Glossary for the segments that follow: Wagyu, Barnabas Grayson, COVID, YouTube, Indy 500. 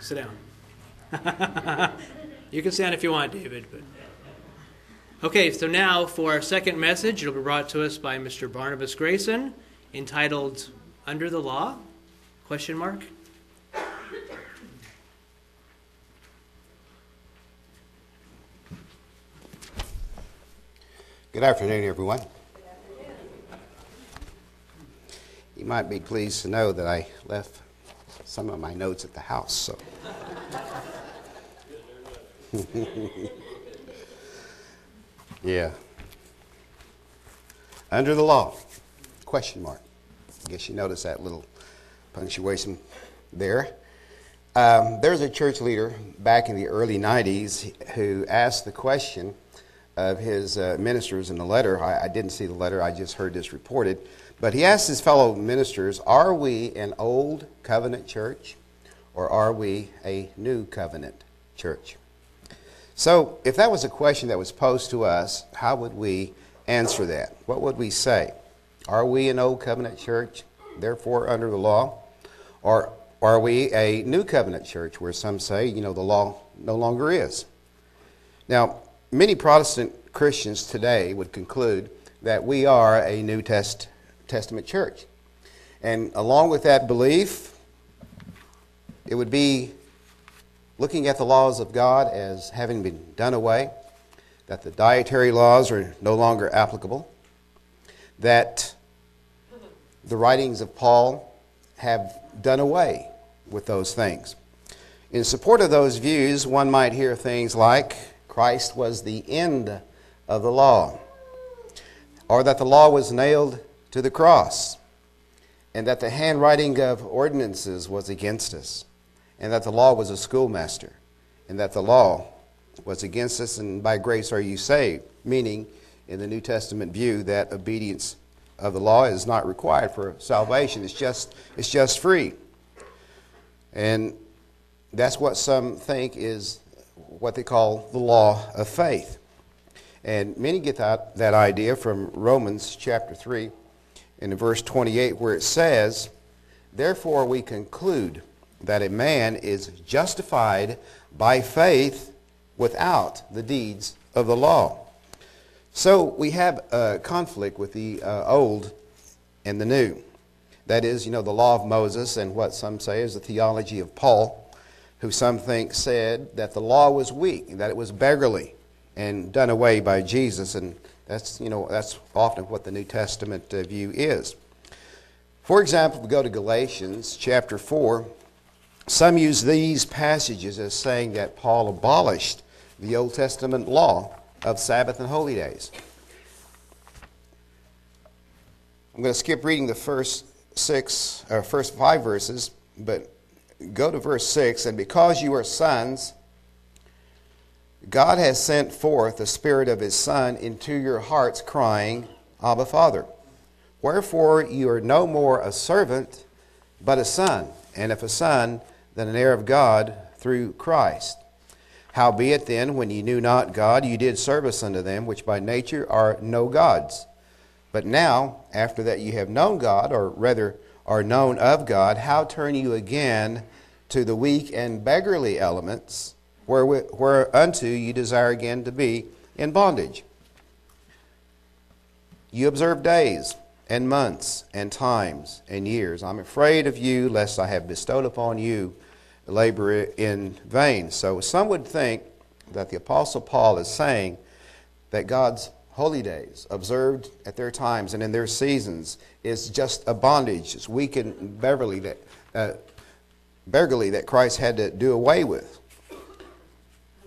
Sit down. You can stand if you want, David. But okay, so now for our second message, it'll be brought to us by Mr. Barnabas Grayson, entitled "Under the Law?" ? Good afternoon, everyone. You might be pleased to know that I left some of my notes at the house. So, yeah. Under the law? ? I guess you noticed that little punctuation there. There's a church leader back in the early 90s who asked the question of his ministers in the letter. I didn't see the letter, I just heard this reported. But he asked his fellow ministers, are we an old covenant church or are we a new covenant church? So if that was a question that was posed to us, how would we answer that? What would we say? Are we an old covenant church, therefore under the law? Or are we a new covenant church where some say, you know, the law no longer is? Now, many Protestant Christians today would conclude that we are a New Testament church. And along with that belief, it would be looking at the laws of God as having been done away, that the dietary laws are no longer applicable, that the writings of Paul have done away with those things. In support of those views, one might hear things like, Christ was the end of the law, or that the law was nailed to the cross, and that the handwriting of ordinances was against us, and that the law was a schoolmaster, and that the law was against us, and by grace are you saved, meaning in the New Testament view that obedience of the law is not required for salvation. It's just free. And that's what some think is what they call the law of faith. And many get that idea from Romans chapter 3 and in verse 28, where it says, therefore we conclude that a man is justified by faith without the deeds of the law. So we have a conflict with the old and the new. That is, you know, the law of Moses and what some say is the theology of Paul, who some think said that the law was weak, that it was beggarly and done away by Jesus. And that's, you know, that's often what the New Testament view is. For example, if we go to Galatians chapter 4, some use these passages as saying that Paul abolished the Old Testament law of Sabbath and holy days. I'm going to skip reading the first 5 verses, but go to verse 6. And because you are sons, God has sent forth the Spirit of His Son into your hearts, crying, Abba, Father. Wherefore you are no more a servant, but a son, and if a son, then an heir of God through Christ. Howbeit then, when ye knew not God, ye did service unto them, which by nature are no gods. But now, after that ye have known God, or rather are known of God, how turn you again to the weak and beggarly elements, whereunto ye desire again to be in bondage? You observe days, and months, and times, and years. I'm afraid of you, lest I have bestowed upon you labor in vain. So some would think that the Apostle Paul is saying that God's holy days, observed at their times and in their seasons, is just a bondage. It's weak and beggarly that Christ had to do away with.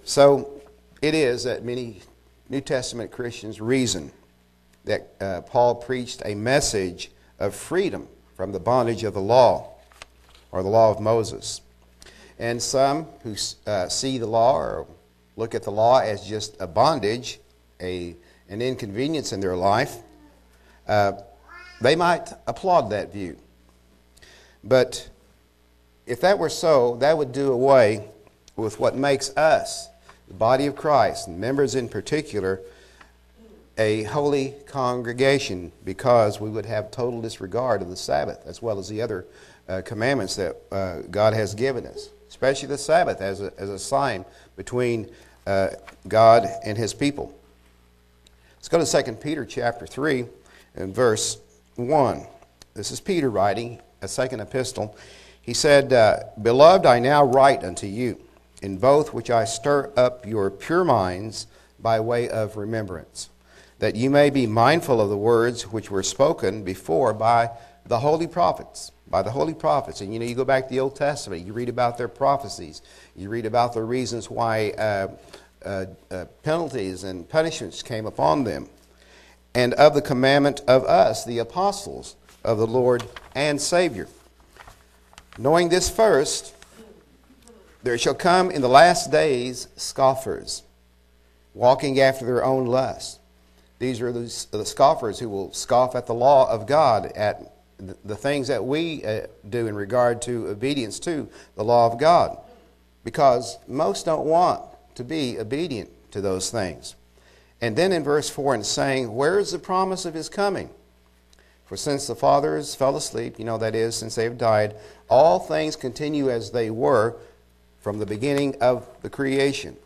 So it is that many New Testament Christians reason that Paul preached a message of freedom from the bondage of the law, or the law of Moses. And some who see the law or look at the law as just a bondage, an inconvenience in their life, they might applaud that view. But if that were so, that would do away with what makes us, the body of Christ, and members in particular, a holy congregation, because we would have total disregard of the Sabbath as well as the other commandments that God has given us. especially the Sabbath, as a sign between God and his people. Let's go to 2 Peter chapter 3 and verse 1. This is Peter writing a second epistle. He said, Beloved, I now write unto you, in both which I stir up your pure minds by way of remembrance, that you may be mindful of the words which were spoken before by the holy prophets. And you know, you go back to the Old Testament, you read about their prophecies, you read about the reasons why penalties and punishments came upon them, and of the commandment of us, the apostles of the Lord and Savior. Knowing this first, there shall come in the last days scoffers, walking after their own lust. These are the scoffers who will scoff at the law of God, at the things that we do in regard to obedience to the law of God, because most don't want to be obedient to those things. And then in verse 4, and saying, where is the promise of his coming? For since the fathers fell asleep, you know, that is, since they have died, all things continue as they were from the beginning of the creation.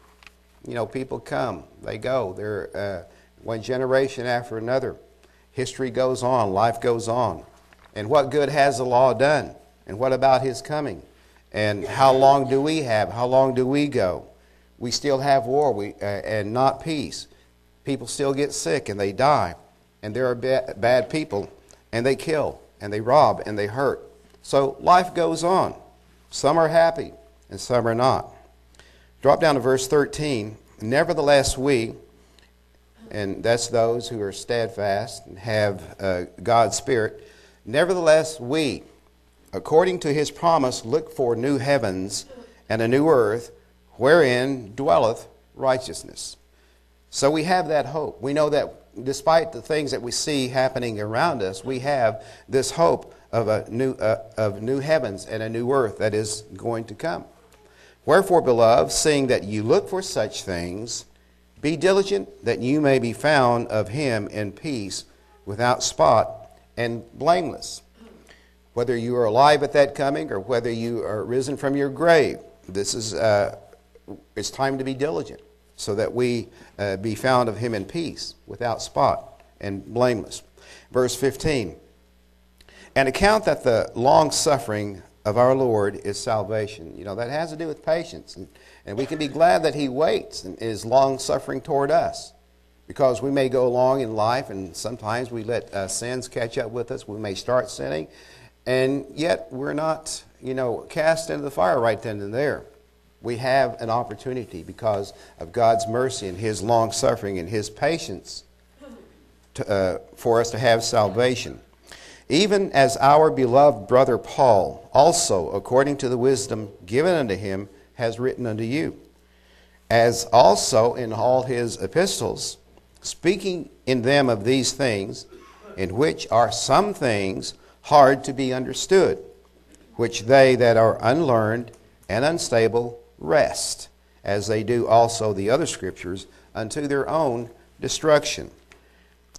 You know, people come, they go, they're one generation after another. History goes on, life goes on. And what good has the law done? And what about his coming? And how long do we have? How long do we go? We still have war and not peace. People still get sick and they die. And there are bad people, and they kill, and they rob, and they hurt. So life goes on. Some are happy, and some are not. Drop down to verse 13. Nevertheless we, and that's those who are steadfast and have God's Spirit, nevertheless we, according to his promise, look for new heavens and a new earth, wherein dwelleth righteousness. So we have that hope. We know that despite the things that we see happening around us, we have this hope of new heavens and a new earth that is going to come. Wherefore, beloved, seeing that you look for such things, be diligent that you may be found of him in peace, without spot and blameless. Whether you are alive at that coming or whether you are risen from your grave, this is it's time to be diligent, so that we be found of him in peace, without spot and blameless. Verse 15, and account that the long-suffering of our Lord is salvation. You know, that has to do with patience. And we can be glad that he waits and is long-suffering toward us, because we may go along in life and sometimes we let sins catch up with us. We may start sinning, and yet we're not, you know, cast into the fire right then and there. We have an opportunity because of God's mercy and his long-suffering and his patience for us to have salvation. Even as our beloved brother Paul, also according to the wisdom given unto him, has written unto you, as also in all his epistles, speaking in them of these things, in which are some things hard to be understood, which they that are unlearned and unstable rest, as they do also the other scriptures, unto their own destruction.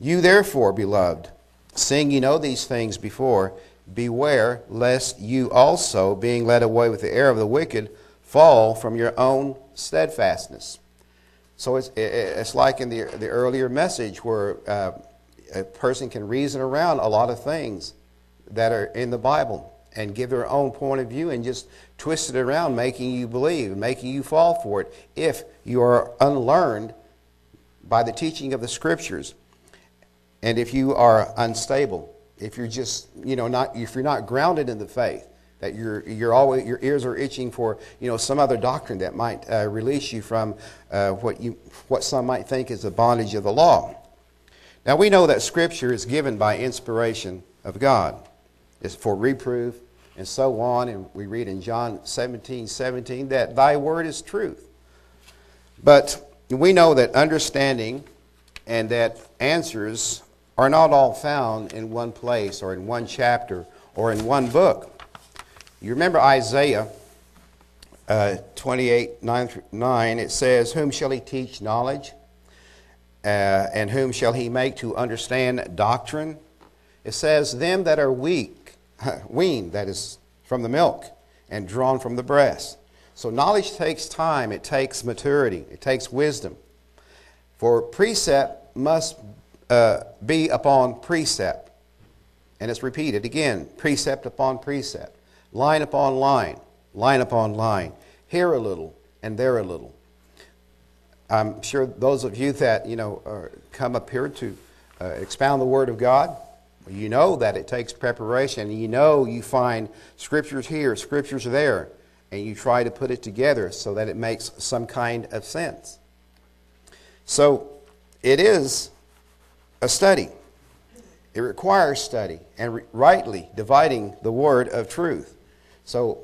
You therefore, beloved, seeing you know these things before, beware lest you also, being led away with the error of the wicked, fall from your own steadfastness. So it's like in the earlier message where a person can reason around a lot of things that are in the Bible and give their own point of view and just twist it around, making you believe, making you fall for it, if you are unlearned by the teaching of the Scriptures, and if you are unstable, if you're just, you know, not, if you're not grounded in the faith, that you're always, your ears are itching for, you know, some other doctrine that might release you from what some might think is the bondage of the law. Now we know that Scripture is given by inspiration of God. It's for reproof and so on. And we read in John 17:17 that thy word is truth. But we know that understanding and that answers are not all found in one place or in one chapter or in one book. You remember Isaiah 28:9, it says, whom shall he teach knowledge? And whom shall he make to understand doctrine? It says, them that are weak, weaned, that is, from the milk, and drawn from the breast. So knowledge takes time, it takes maturity, it takes wisdom. For precept must be upon precept. And it's repeated again, precept upon precept, line upon line, line upon line, here a little and there a little. I'm sure those of you that, come up here to expound the Word of God, you know that it takes preparation. You know you find scriptures here, scriptures there, and you try to put it together so that it makes some kind of sense. So it is a study. It requires study and rightly dividing the word of truth. So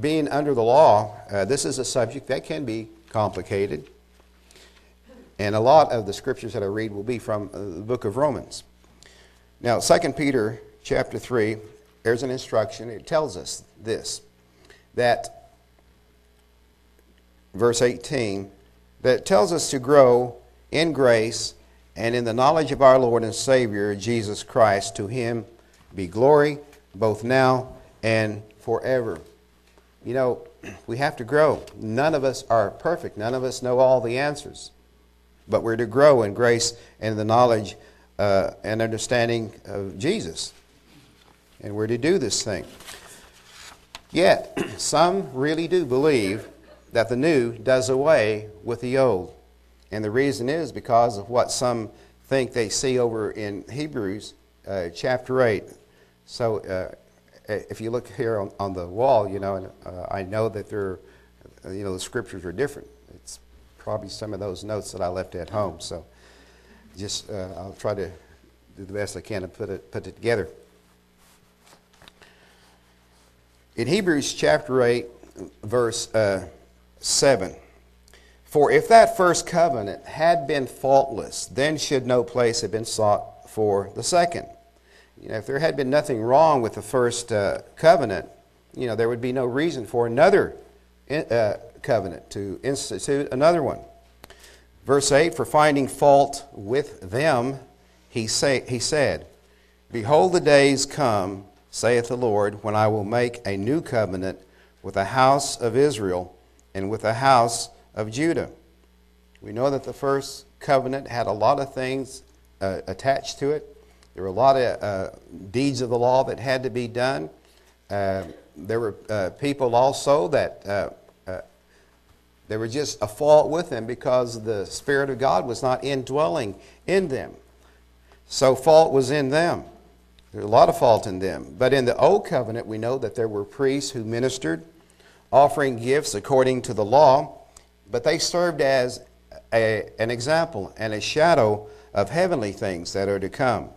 being under the law, this is a subject that can be complicated. And a lot of the scriptures that I read will be from the book of Romans. Now, 2 Peter chapter 3, there's an instruction. It tells us this, that verse 18, that tells us to grow in grace and in the knowledge of our Lord and Savior, Jesus Christ. To Him be glory, both now and forever. You know, we have to grow. None of us are perfect. None of us know all the answers. But we're to grow in grace and the knowledge and understanding of Jesus. And we're to do this thing. Yet, some really do believe that the new does away with the old. And the reason is because of what some think they see over in Hebrews chapter 8. So, if you look here on the wall, and I know that there, the scriptures are different. It's probably some of those notes that I left at home, so just I'll try to do the best I can to put it together. In Hebrews chapter 8, verse 7, for if that first covenant had been faultless, then should no place have been sought for the second. If there had been nothing wrong with the first covenant, there would be no reason for another covenant to institute another one. Verse 8, for finding fault with them, he said, behold, the days come, saith the Lord, when I will make a new covenant with the house of Israel and with the house of Judah. We know that the first covenant had a lot of things attached to it. There were a lot of deeds of the law that had to be done. There were people also that there was just a fault with them because the Spirit of God was not indwelling in them. So fault was in them. There was a lot of fault in them. But in the Old Covenant, we know that there were priests who ministered, offering gifts according to the law, but they served as an example and a shadow of heavenly things that are to come.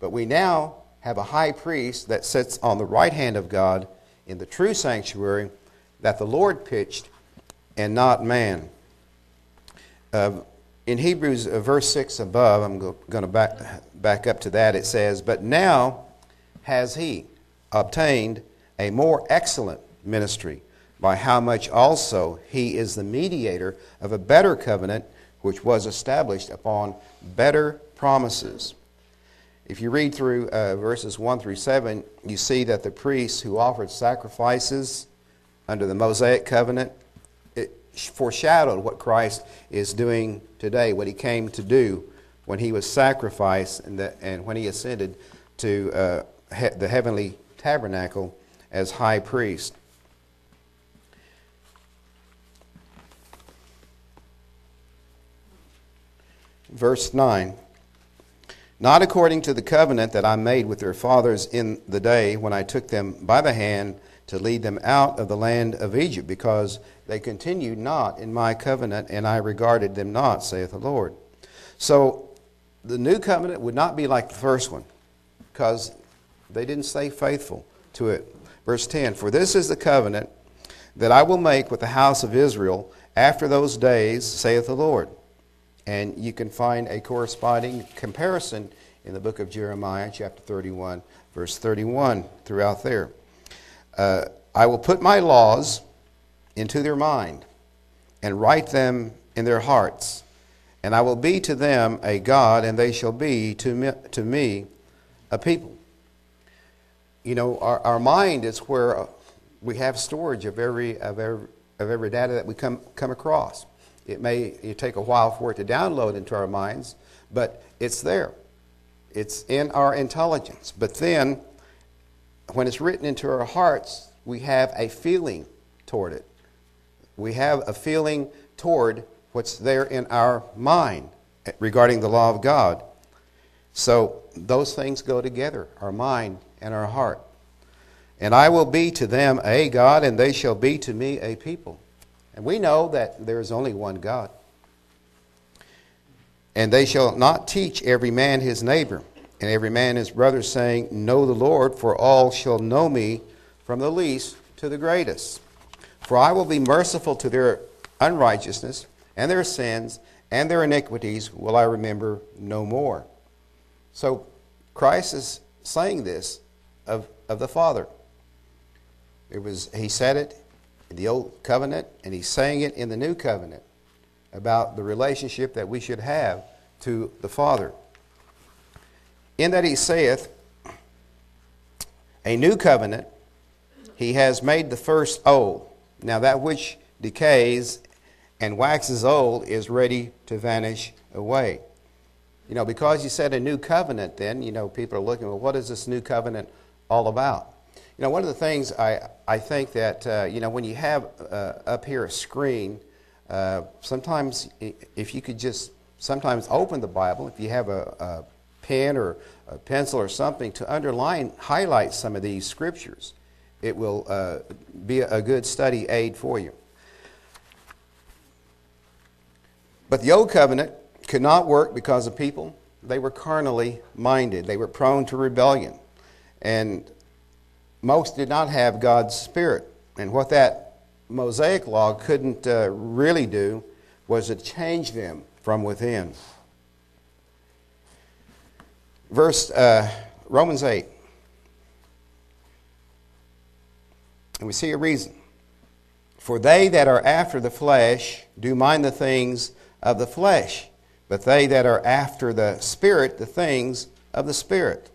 But we now have a high priest that sits on the right hand of God in the true sanctuary that the Lord pitched and not man. In Hebrews verse 6 above, I'm going to back up to that, it says, but now has he obtained a more excellent ministry, by how much also he is the mediator of a better covenant, which was established upon better promises. If you read through verses 1 through 7, you see that the priests who offered sacrifices under the Mosaic covenant, foreshadowed what Christ is doing today, what He came to do when He was sacrificed and when He ascended to the heavenly tabernacle as high priest. Verse 9, not according to the covenant that I made with their fathers in the day when I took them by the hand to lead them out of the land of Egypt, because they continued not in my covenant, and I regarded them not, saith the Lord. So the new covenant would not be like the first one, because they didn't stay faithful to it. Verse 10, for this is the covenant that I will make with the house of Israel after those days, saith the Lord. And you can find a corresponding comparison in the book of Jeremiah, chapter 31, verse 31, throughout there. I will put my laws into their mind and write them in their hearts. And I will be to them a God, and they shall be to me a people. Our mind is where we have storage of every data that we come across. It may take a while for it to download into our minds, but it's there. It's in our intelligence. But then, when it's written into our hearts, we have a feeling toward it. We have a feeling toward what's there in our mind regarding the law of God. So those things go together, our mind and our heart. And I will be to them a God, and they shall be to me a people. And we know that there is only one God. And they shall not teach every man his neighbor, and every man his brother, saying, Know the Lord, for all shall know me, from the least to the greatest. For I will be merciful to their unrighteousness, and their sins, and their iniquities will I remember no more. So Christ is saying this of the Father. He said it in the Old Covenant, and he's saying it in the New Covenant, about the relationship that we should have to the Father. In that he saith, a new covenant, he has made the first old. Now that which decays and waxes old is ready to vanish away. You know, because you said a new covenant then, you know, people are looking, well, what is this new covenant all about? You know, one of the things I think that, you know, when you have up here a screen, sometimes if you could just sometimes open the Bible, if you have a pen or a pencil or something to underline, highlight some of these scriptures. It will be a good study aid for you. But the Old Covenant could not work because the people, they were carnally minded. They were prone to rebellion. And most did not have God's Spirit. And what that Mosaic Law couldn't really do was to change them from within. Romans 8. And we see a reason. For they that are after the flesh do mind the things of the flesh, but they that are after the Spirit, the things of the Spirit.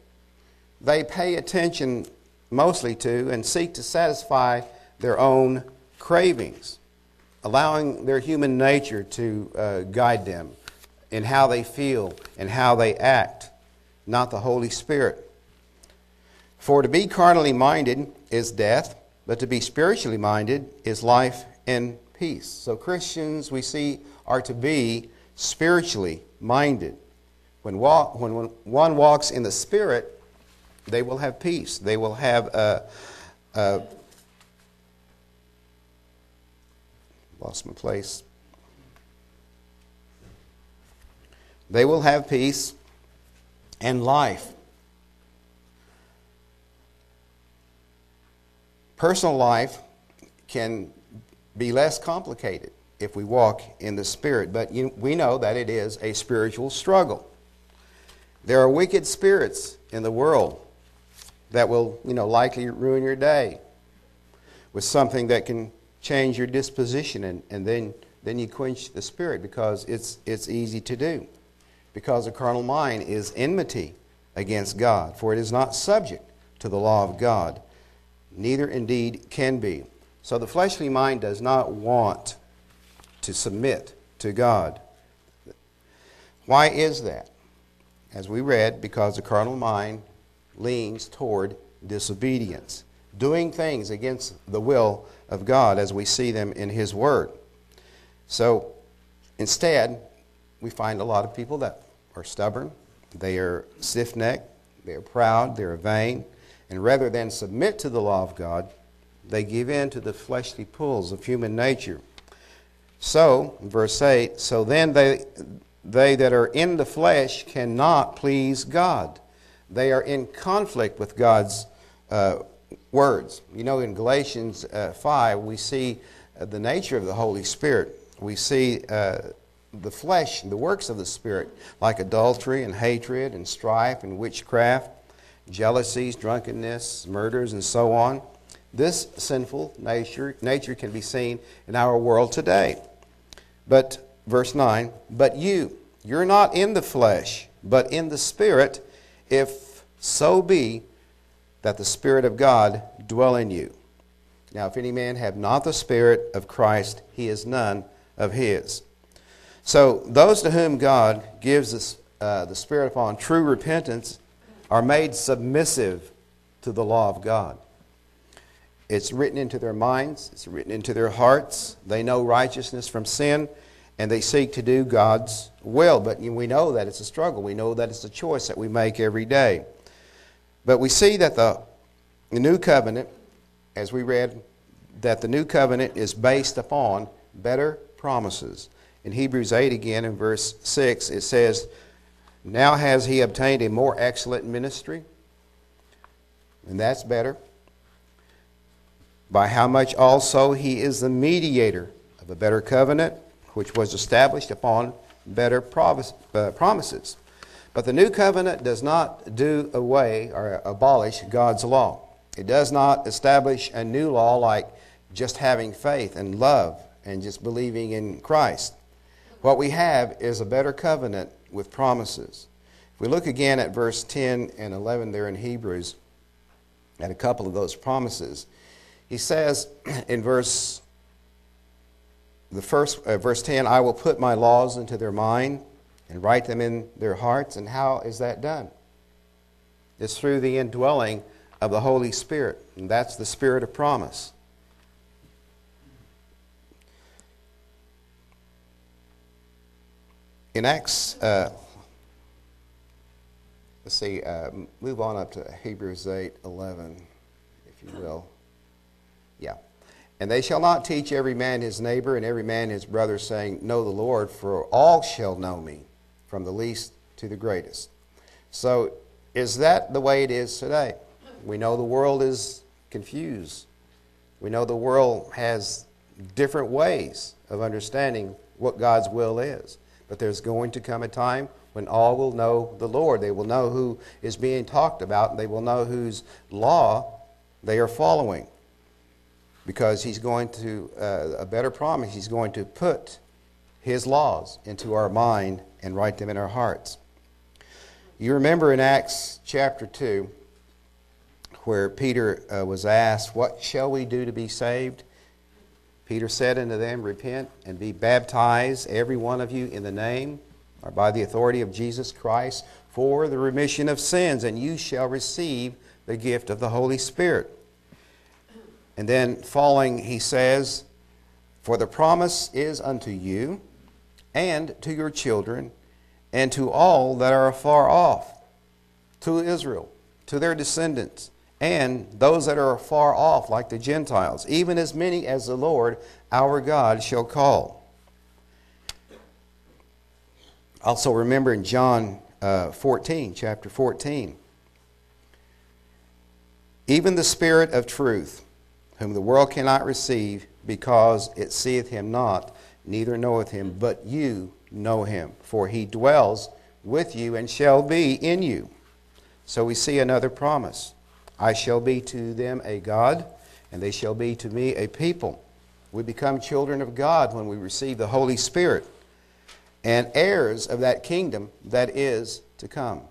They pay attention mostly to and seek to satisfy their own cravings, allowing their human nature to guide them in how they feel and how they act, not the Holy Spirit. For to be carnally minded is death, but to be spiritually minded is life and peace. So Christians, we see, are to be spiritually minded. When one walks in the Spirit, they will have peace. They will have lost my place. They will have peace and life. Personal life can be less complicated if we walk in the Spirit, but we know that it is a spiritual struggle. There are wicked spirits in the world that will, likely ruin your day with something that can change your disposition, and then you quench the Spirit, because it's easy to do, because the carnal mind is enmity against God, for it is not subject to the law of God. Neither indeed can be. So the fleshly mind does not want to submit to God. Why is that? As we read, because the carnal mind leans toward disobedience, doing things against the will of God as we see them in His Word. So instead, we find a lot of people that are stubborn, they are stiff-necked, they are proud, they are vain. And rather than submit to the law of God, they give in to the fleshly pulls of human nature. So, verse 8, so then they that are in the flesh cannot please God. They are in conflict with God's words. You know, in Galatians 5, we see the nature of the Holy Spirit. We see the flesh, the works of the Spirit, like adultery and hatred and strife and witchcraft, jealousies, drunkenness, murders, and so on. This sinful nature can be seen in our world today. But, verse 9, but you're not in the flesh, but in the Spirit, if so be that the Spirit of God dwell in you. Now, if any man have not the Spirit of Christ, he is none of his. So those to whom God gives us the Spirit upon true repentance are made submissive to the law of God. It's written into their minds. It's written into their hearts. They know righteousness from sin, and they seek to do God's will. But we know that it's a struggle. We know that it's a choice that we make every day. But we see that the new covenant, as we read, that the new covenant is based upon better promises. In Hebrews 8 again, in verse 6, it says, "Now has he obtained a more excellent ministry," and that's better, "by how much also he is the mediator of a better covenant, which was established upon better promises. But the new covenant does not do away or abolish God's law. It does not establish a new law like just having faith and love and just believing in Christ. What we have is a better covenant with promises. If we look again at verse 10 and 11 there in Hebrews, at a couple of those promises, he says in verse 10, "I will put my laws into their mind and write them in their hearts." And how is that done? It's through the indwelling of the Holy Spirit. And that's the Spirit of promise. In Acts, move on up to Hebrews 8:11, if you will. Yeah. "And they shall not teach every man his neighbor and every man his brother, saying, 'Know the Lord, for all shall know me, from the least to the greatest.'" So is that the way it is today? We know the world is confused. We know the world has different ways of understanding what God's will is. But there's going to come a time when all will know the Lord. They will know who is being talked about, and they will know whose law they are following. Because he's going to, a better promise, he's going to put his laws into our mind and write them in our hearts. You remember in Acts chapter 2, where Peter was asked, "What shall we do to be saved?" Peter said unto them, "Repent and be baptized, every one of you, in the name or by the authority of Jesus Christ for the remission of sins, and you shall receive the gift of the Holy Spirit." And then following, he says, "For the promise is unto you and to your children and to all that are afar off, to Israel, to their descendants, and those that are far off, like the Gentiles, even as many as the Lord our God shall call." Also remember in John chapter 14, "Even the Spirit of truth, whom the world cannot receive, because it seeth him not, neither knoweth him, but you know him, for he dwells with you and shall be in you." So we see another promise. "I shall be to them a God, and they shall be to me a people." We become children of God when we receive the Holy Spirit, and heirs of that kingdom that is to come.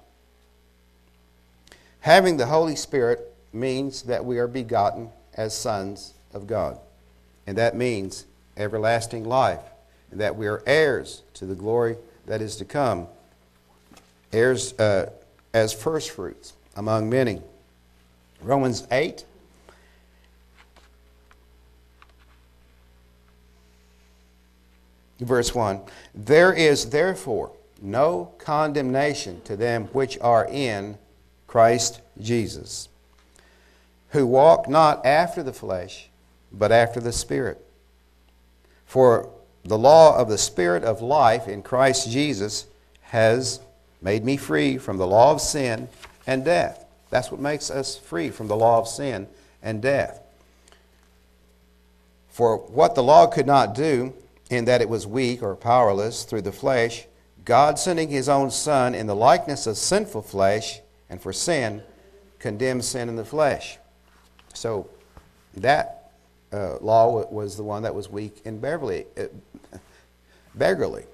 Having the Holy Spirit means that we are begotten as sons of God, and that means everlasting life, and that we are heirs to the glory that is to come, heirs as first fruits among many. Romans 8 verse 1, "There is therefore no condemnation to them which are in Christ Jesus, who walk not after the flesh, but after the Spirit. For the law of the Spirit of life in Christ Jesus has made me free from the law of sin and death." That's what makes us free from the law of sin and death. "For what the law could not do, in that it was weak or powerless through the flesh, God, sending his own Son in the likeness of sinful flesh, and for sin, condemned sin in the flesh." So that law was the one that was weak and beggarly.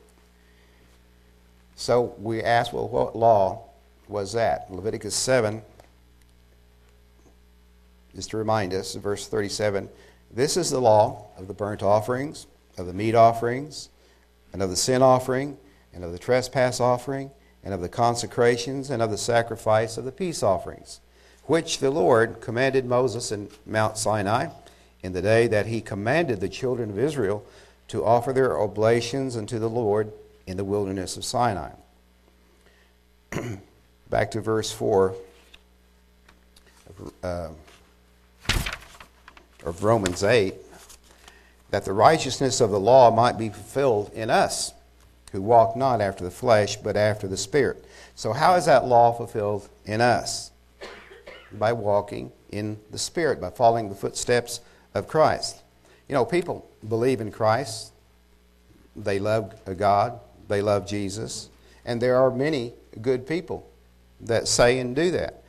So we ask, well, what law was that? Leviticus 7, just to remind us, verse 37, This is the law of the burnt offerings, of the meat offerings, and of the sin offering, and of the trespass offering, and of the consecrations, and of the sacrifice of the peace offerings, which the Lord commanded Moses in Mount Sinai in the day that he commanded the children of Israel to offer their oblations unto the Lord in the wilderness of Sinai. Back to verse 4 of Romans 8, that the righteousness of the law might be fulfilled in us, who walk not after the flesh, but after the Spirit. So how is that law fulfilled in us? By walking in the Spirit, by following the footsteps of Christ. You know, people believe in Christ, they love God, they love Jesus, and there are many good people that say and do that.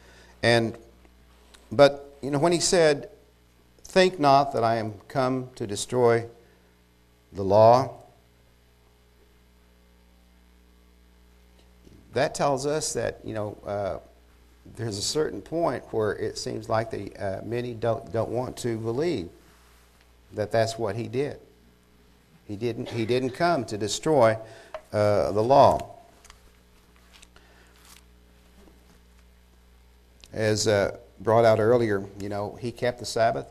But, you know, when he said, "Think not that I am come to destroy the law," that tells us that, you know, there's a certain point where it seems like the many don't want to believe that that's what he did. He didn't come to destroy the law. As brought out earlier, you know, he kept the Sabbath.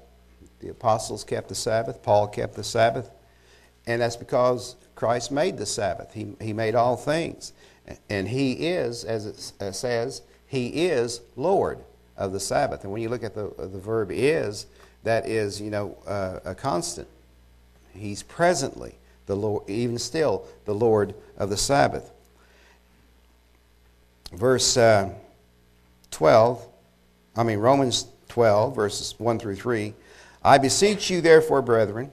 The apostles kept the Sabbath. Paul kept the Sabbath. And that's because Christ made the Sabbath. He made all things. And he is, as it says, he is Lord of the Sabbath. And when you look at the verb is, that is, you know, a constant. He's presently the Lord, even still the Lord of the Sabbath. Verse 12, I mean Romans 12, verses 1 through 3. I beseech you therefore, brethren,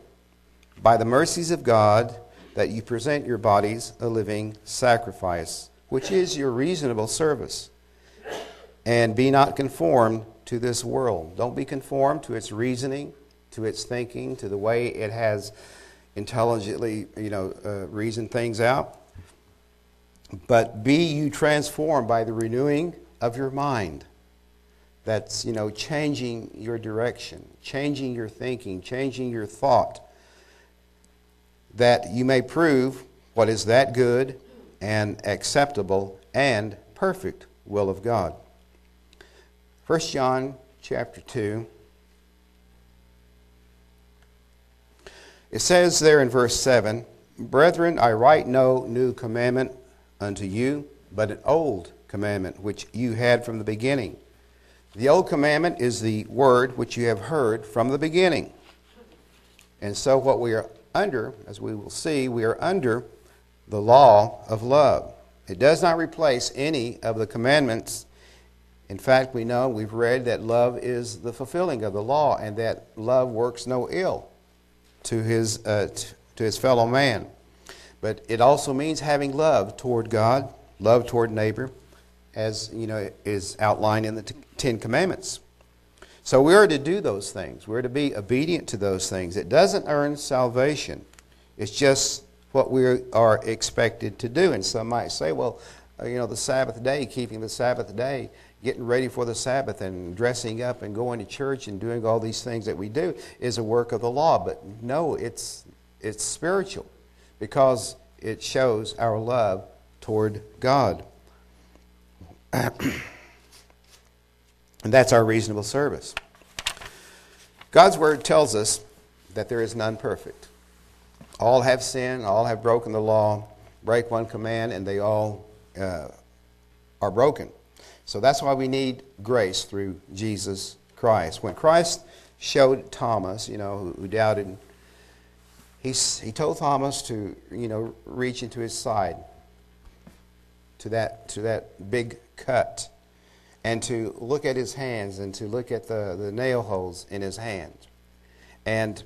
by the mercies of God, that you present your bodies a living sacrifice, which is your reasonable service. And be not conformed to this world. Don't be conformed to its reasoning, to its thinking, to the way it has intelligently, you know, reasoned things out. But be you transformed by the renewing of your mind. That's, you know, changing your direction, changing your thinking, changing your thought, that you may prove what is that good and acceptable and perfect will of God. 1 John chapter 2. It says there in verse 7, Brethren, I write no new commandment unto you, but an old commandment which you had from the beginning. The old commandment is the word which you have heard from the beginning. And so what we are under, as we will see, we are under the law of love. It does not replace any of the commandments. In fact, we know, we've read that love is the fulfilling of the law, and that love works no ill to his fellow man. But it also means having love toward God, love toward neighbor, as, you know, is outlined in the Ten Commandments. So we are to do those things. We are to be obedient to those things. It doesn't earn salvation. It's just what we are expected to do. And some might say, well, you know, the Sabbath day, keeping the Sabbath day, getting ready for the Sabbath and dressing up and going to church and doing all these things that we do is a work of the law. But no, it's spiritual, because it shows our love toward God. And that's our reasonable service. God's Word tells us that there is none perfect. All have sinned, all have broken the law, break one command, and they all are broken. So that's why we need grace through Jesus Christ. When Christ showed Thomas, you know, who doubted, he told Thomas to, you know, reach into his side, to that big cut, and to look at his hands, and to look at the nail holes in his hand. And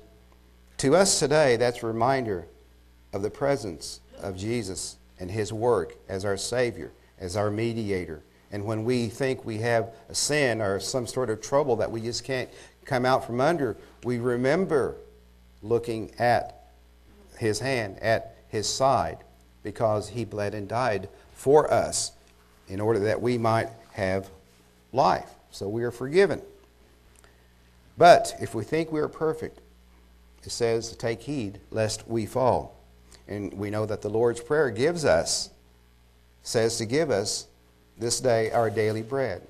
to us today, that's a reminder of the presence of Jesus and his work as our Savior, as our mediator. And when we think we have a sin or some sort of trouble that we just can't come out from under, we remember looking at his hand, at his side, because he bled and died for us in order that we might have life. So we are forgiven. But if we think we are perfect, It says, take heed lest we fall. And we know that the Lord's Prayer gives us, says to give us this day our daily bread.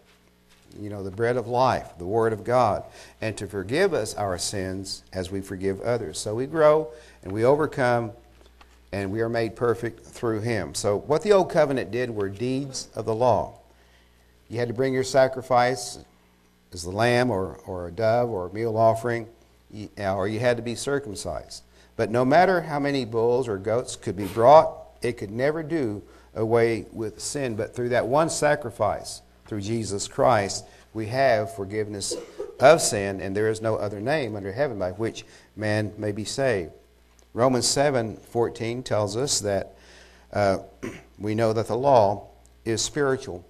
You know, the bread of life, the Word of God, and to forgive us our sins as we forgive others. So we grow and we overcome and we are made perfect through Him. So what the Old Covenant did were deeds of the law. You had to bring your sacrifice as the lamb or a dove or a meal offering, or you had to be circumcised. But no matter how many bulls or goats could be brought, it could never do away with sin. But through that one sacrifice, through Jesus Christ, we have forgiveness of sin, and there is no other name under heaven by which man may be saved. Romans 7:14 tells us that we know that the law is spiritual,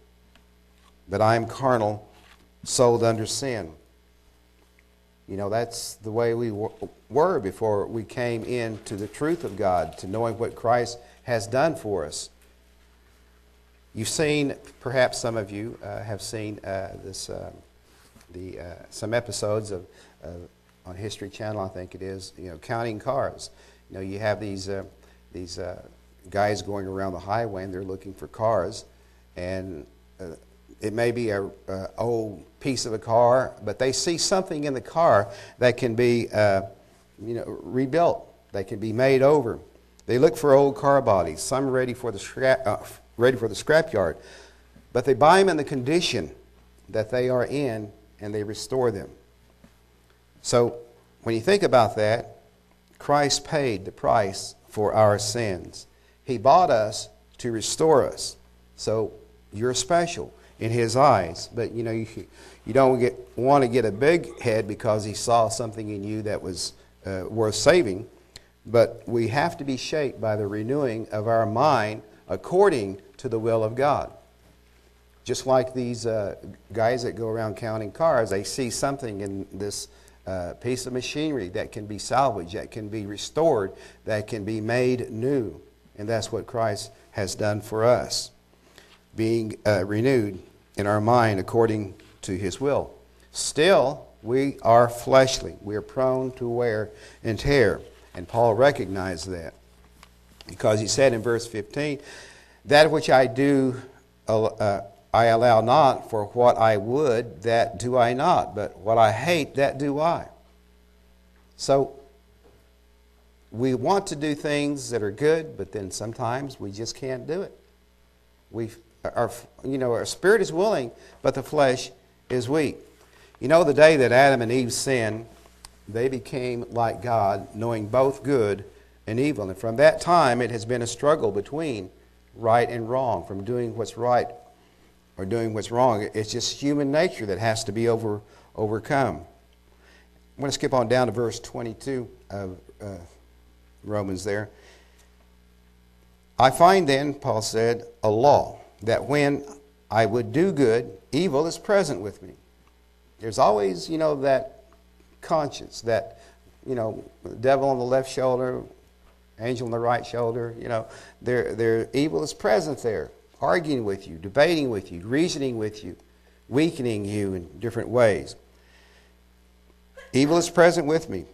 but I am carnal, sold under sin. You know, that's the way we were before we came into the truth of God, to knowing what Christ has done for us. You've seen, perhaps some of you have seen some episodes of on History Channel, I think it is, you know, counting cars. You know, you have these guys going around the highway and they're looking for cars, and it may be a old piece of a car, but they see something in the car that can be, rebuilt. That can be made over. They look for old car bodies. Some ready for the scrapyard, but they buy them in the condition that they are in, and they restore them. So when you think about that, Christ paid the price for our sins. He bought us to restore us. So you're special in His eyes, but you know you don't want to get a big head because He saw something in you that was worth saving. But we have to be shaped by the renewing of our mind according to the will of God. Just like these guys that go around counting cars, they see something in this piece of machinery that can be salvaged, that can be restored, that can be made new. And that's what Christ has done for us, being renewed in our mind according to His will. Still, we are fleshly. We are prone to wear and tear. And Paul recognized that, because he said in verse 15, that which I do, I allow not, for what I would, that do I not, but what I hate, that do I. So we want to do things that are good, but then sometimes we just can't do it. Our spirit is willing, but the flesh is weak. You know, the day that Adam and Eve sinned, they became like God, knowing both good and evil. And from that time, it has been a struggle between right and wrong, from doing what's right or doing what's wrong. It's just human nature that has to be overcome. I'm going to skip on down to verse 22 of Romans there. I find then, Paul said, a law that when I would do good, evil is present with me. There's always, that conscience, that, the devil on the left shoulder, angel on the right shoulder, their evil is present there, arguing with you, debating with you, reasoning with you, weakening you in different ways. Evil is present with me,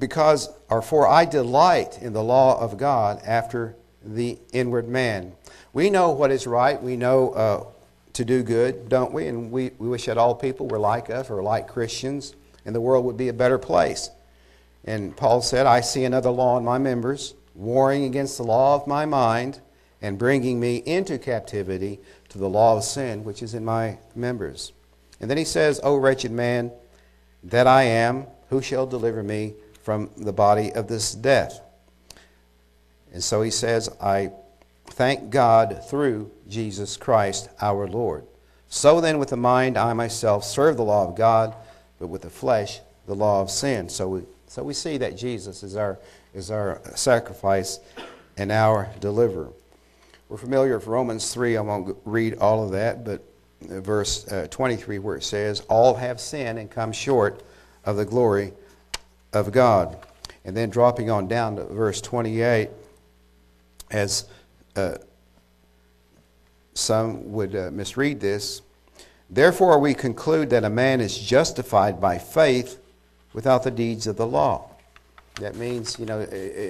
for I delight in the law of God after the inward man. We know what is right. We know to do good, don't we? And we wish that all people were like us or like Christians, and the world would be a better place. And Paul said, I see another law in my members, warring against the law of my mind and bringing me into captivity to the law of sin, which is in my members. And then he says, O wretched man that I am, who shall deliver me from the body of this death? And so he says, I thank God through Jesus Christ our Lord. So then with the mind I myself serve the law of God, but with the flesh the law of sin. So we see that Jesus is our sacrifice and our deliverer. We're familiar with Romans 3. I won't read all of that, but verse 23, where it says, all have sinned and come short of the glory of God. And then dropping on down to verse 28, as some would misread this, therefore we conclude that a man is justified by faith without the deeds of the law. That means, you know,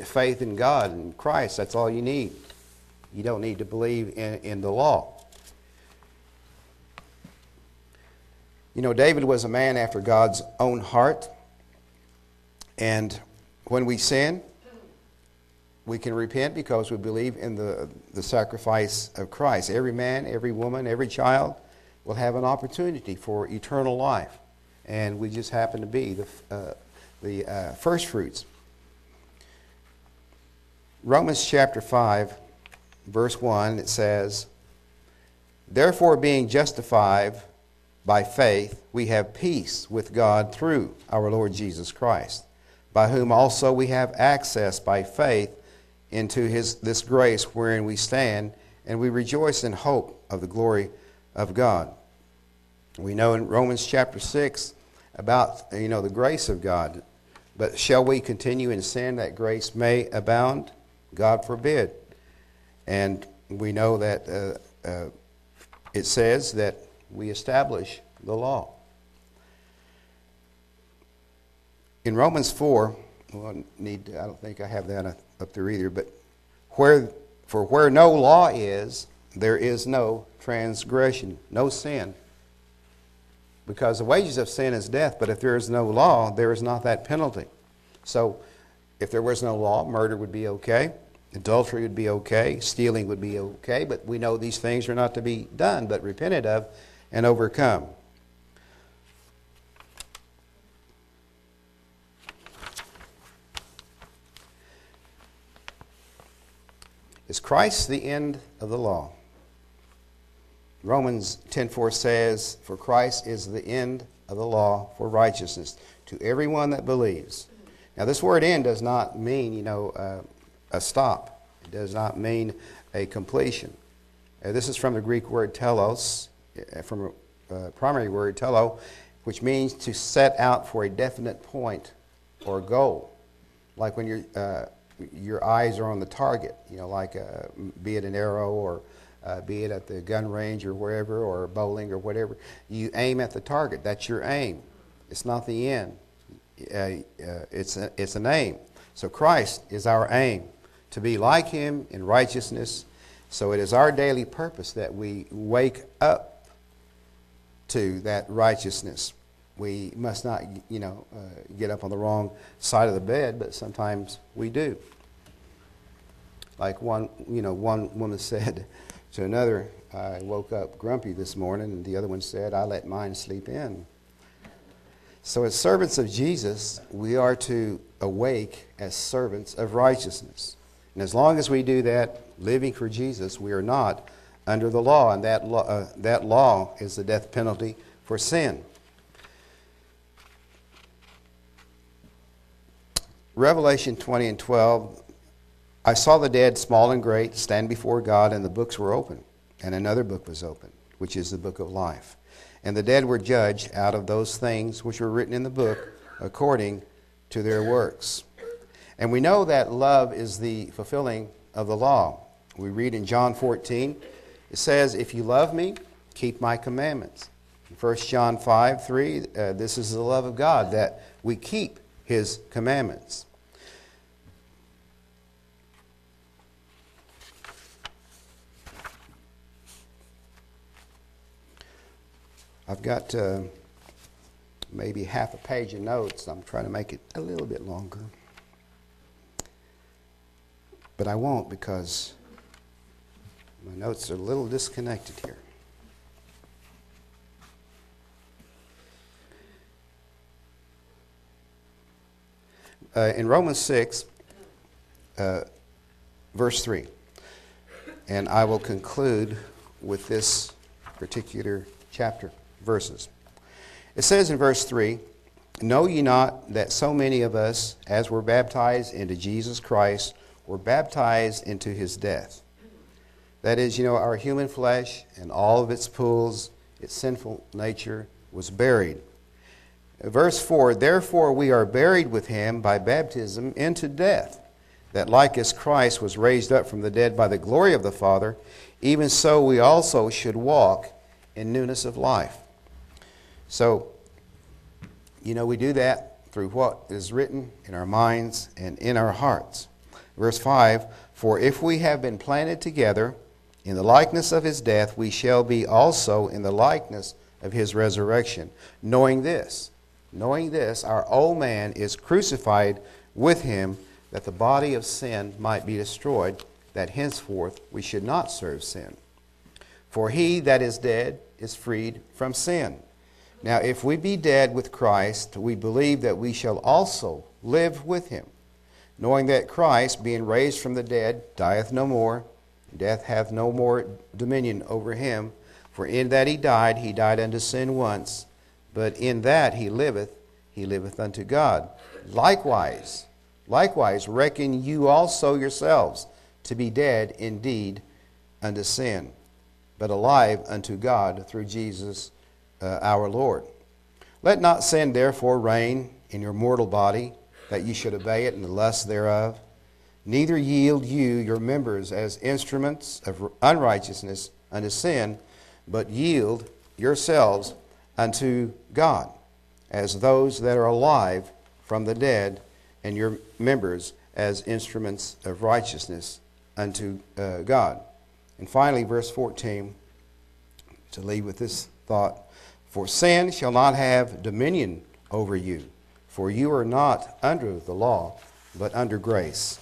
faith in God and Christ, that's all you need. You don't need to believe in the law. You know, David was a man after God's own heart. And when we sin, we can repent because we believe in the sacrifice of Christ. Every man, every woman, every child will have an opportunity for eternal life. And we just happen to be the first fruits. Romans chapter 5, verse 1, it says, "Therefore being justified by faith, we have peace with God through our Lord Jesus Christ, by whom also we have access by faith into this grace wherein we stand, and we rejoice in hope of the glory of God." We know in Romans chapter 6 about, you know, the grace of God. But shall we continue in sin that grace may abound? God forbid. And we know that it says that we establish the law. In Romans 4, I don't think I have that up there either, but where no law is, there is no transgression, no sin. Because the wages of sin is death, but if there is no law, there is not that penalty. So if there was no law, murder would be okay, adultery would be okay, stealing would be okay, but we know these things are not to be done, but repented of and overcome. Is Christ the end of the law? Romans 10:4 says, "For Christ is the end of the law for righteousness to everyone that believes." Now, this word "end" does not mean, you know, a stop. It does not mean a completion. This is from the Greek word telos, from a primary word telo, which means to set out for a definite point or goal. Like when your eyes are on the target, you know, like be it an arrow or be it at the gun range or wherever, or bowling or whatever. You aim at the target. That's your aim. It's not the end. It's an aim. So Christ is our aim, to be like Him in righteousness. So it is our daily purpose that we wake up to that righteousness. We must not, you know, get up on the wrong side of the bed, but sometimes we do. Like one woman said to another, "I woke up grumpy this morning," and the other one said, "I let mine sleep in." So as servants of Jesus, we are to awake as servants of righteousness. And as long as we do that, living for Jesus, we are not under the law, and that law is the death penalty for sin. Revelation 20:12, "I saw the dead, small and great, stand before God, and the books were open. And another book was open, which is the book of life. And the dead were judged out of those things which were written in the book according to their works." And we know that love is the fulfilling of the law. We read in John 14, it says, "If you love me, keep my commandments." 1 John 5:3, "This is the love of God, that we keep His commandments." I've got maybe half a page of notes. I'm trying to make it a little bit longer. But I won't, because my notes are a little disconnected here. In Romans 6, verse 3, and I will conclude with this particular chapter. Verses. It says in verse 3, "Know ye not that so many of us as were baptized into Jesus Christ were baptized into His death?" That is, you know, our human flesh and all of its pools, its sinful nature, was buried. Verse 4, "Therefore we are buried with Him by baptism into death, that like as Christ was raised up from the dead by the glory of the Father, even so we also should walk in newness of life." So, you know, we do that through what is written in our minds and in our hearts. Verse 5, for if we have been planted together in the likeness of his death, we shall be also in the likeness of his resurrection. Knowing this, our old man is crucified with him, that the body of sin might be destroyed, that henceforth we should not serve sin. For he that is dead is freed from sin. Now if we be dead with Christ, we believe that we shall also live with him, knowing that Christ, being raised from the dead, dieth no more, death hath no more dominion over him. For in that he died unto sin once, but in that he liveth unto God. Likewise, reckon you also yourselves to be dead indeed unto sin, but alive unto God through Jesus our Lord. Let not sin therefore reign in your mortal body, that you should obey it in the lust thereof. Neither yield you your members as instruments of unrighteousness unto sin, but yield yourselves unto God as those that are alive from the dead, and your members as instruments of righteousness unto God. And finally, verse 14, to leave with this thought, for sin shall not have dominion over you, for you are not under the law, but under grace.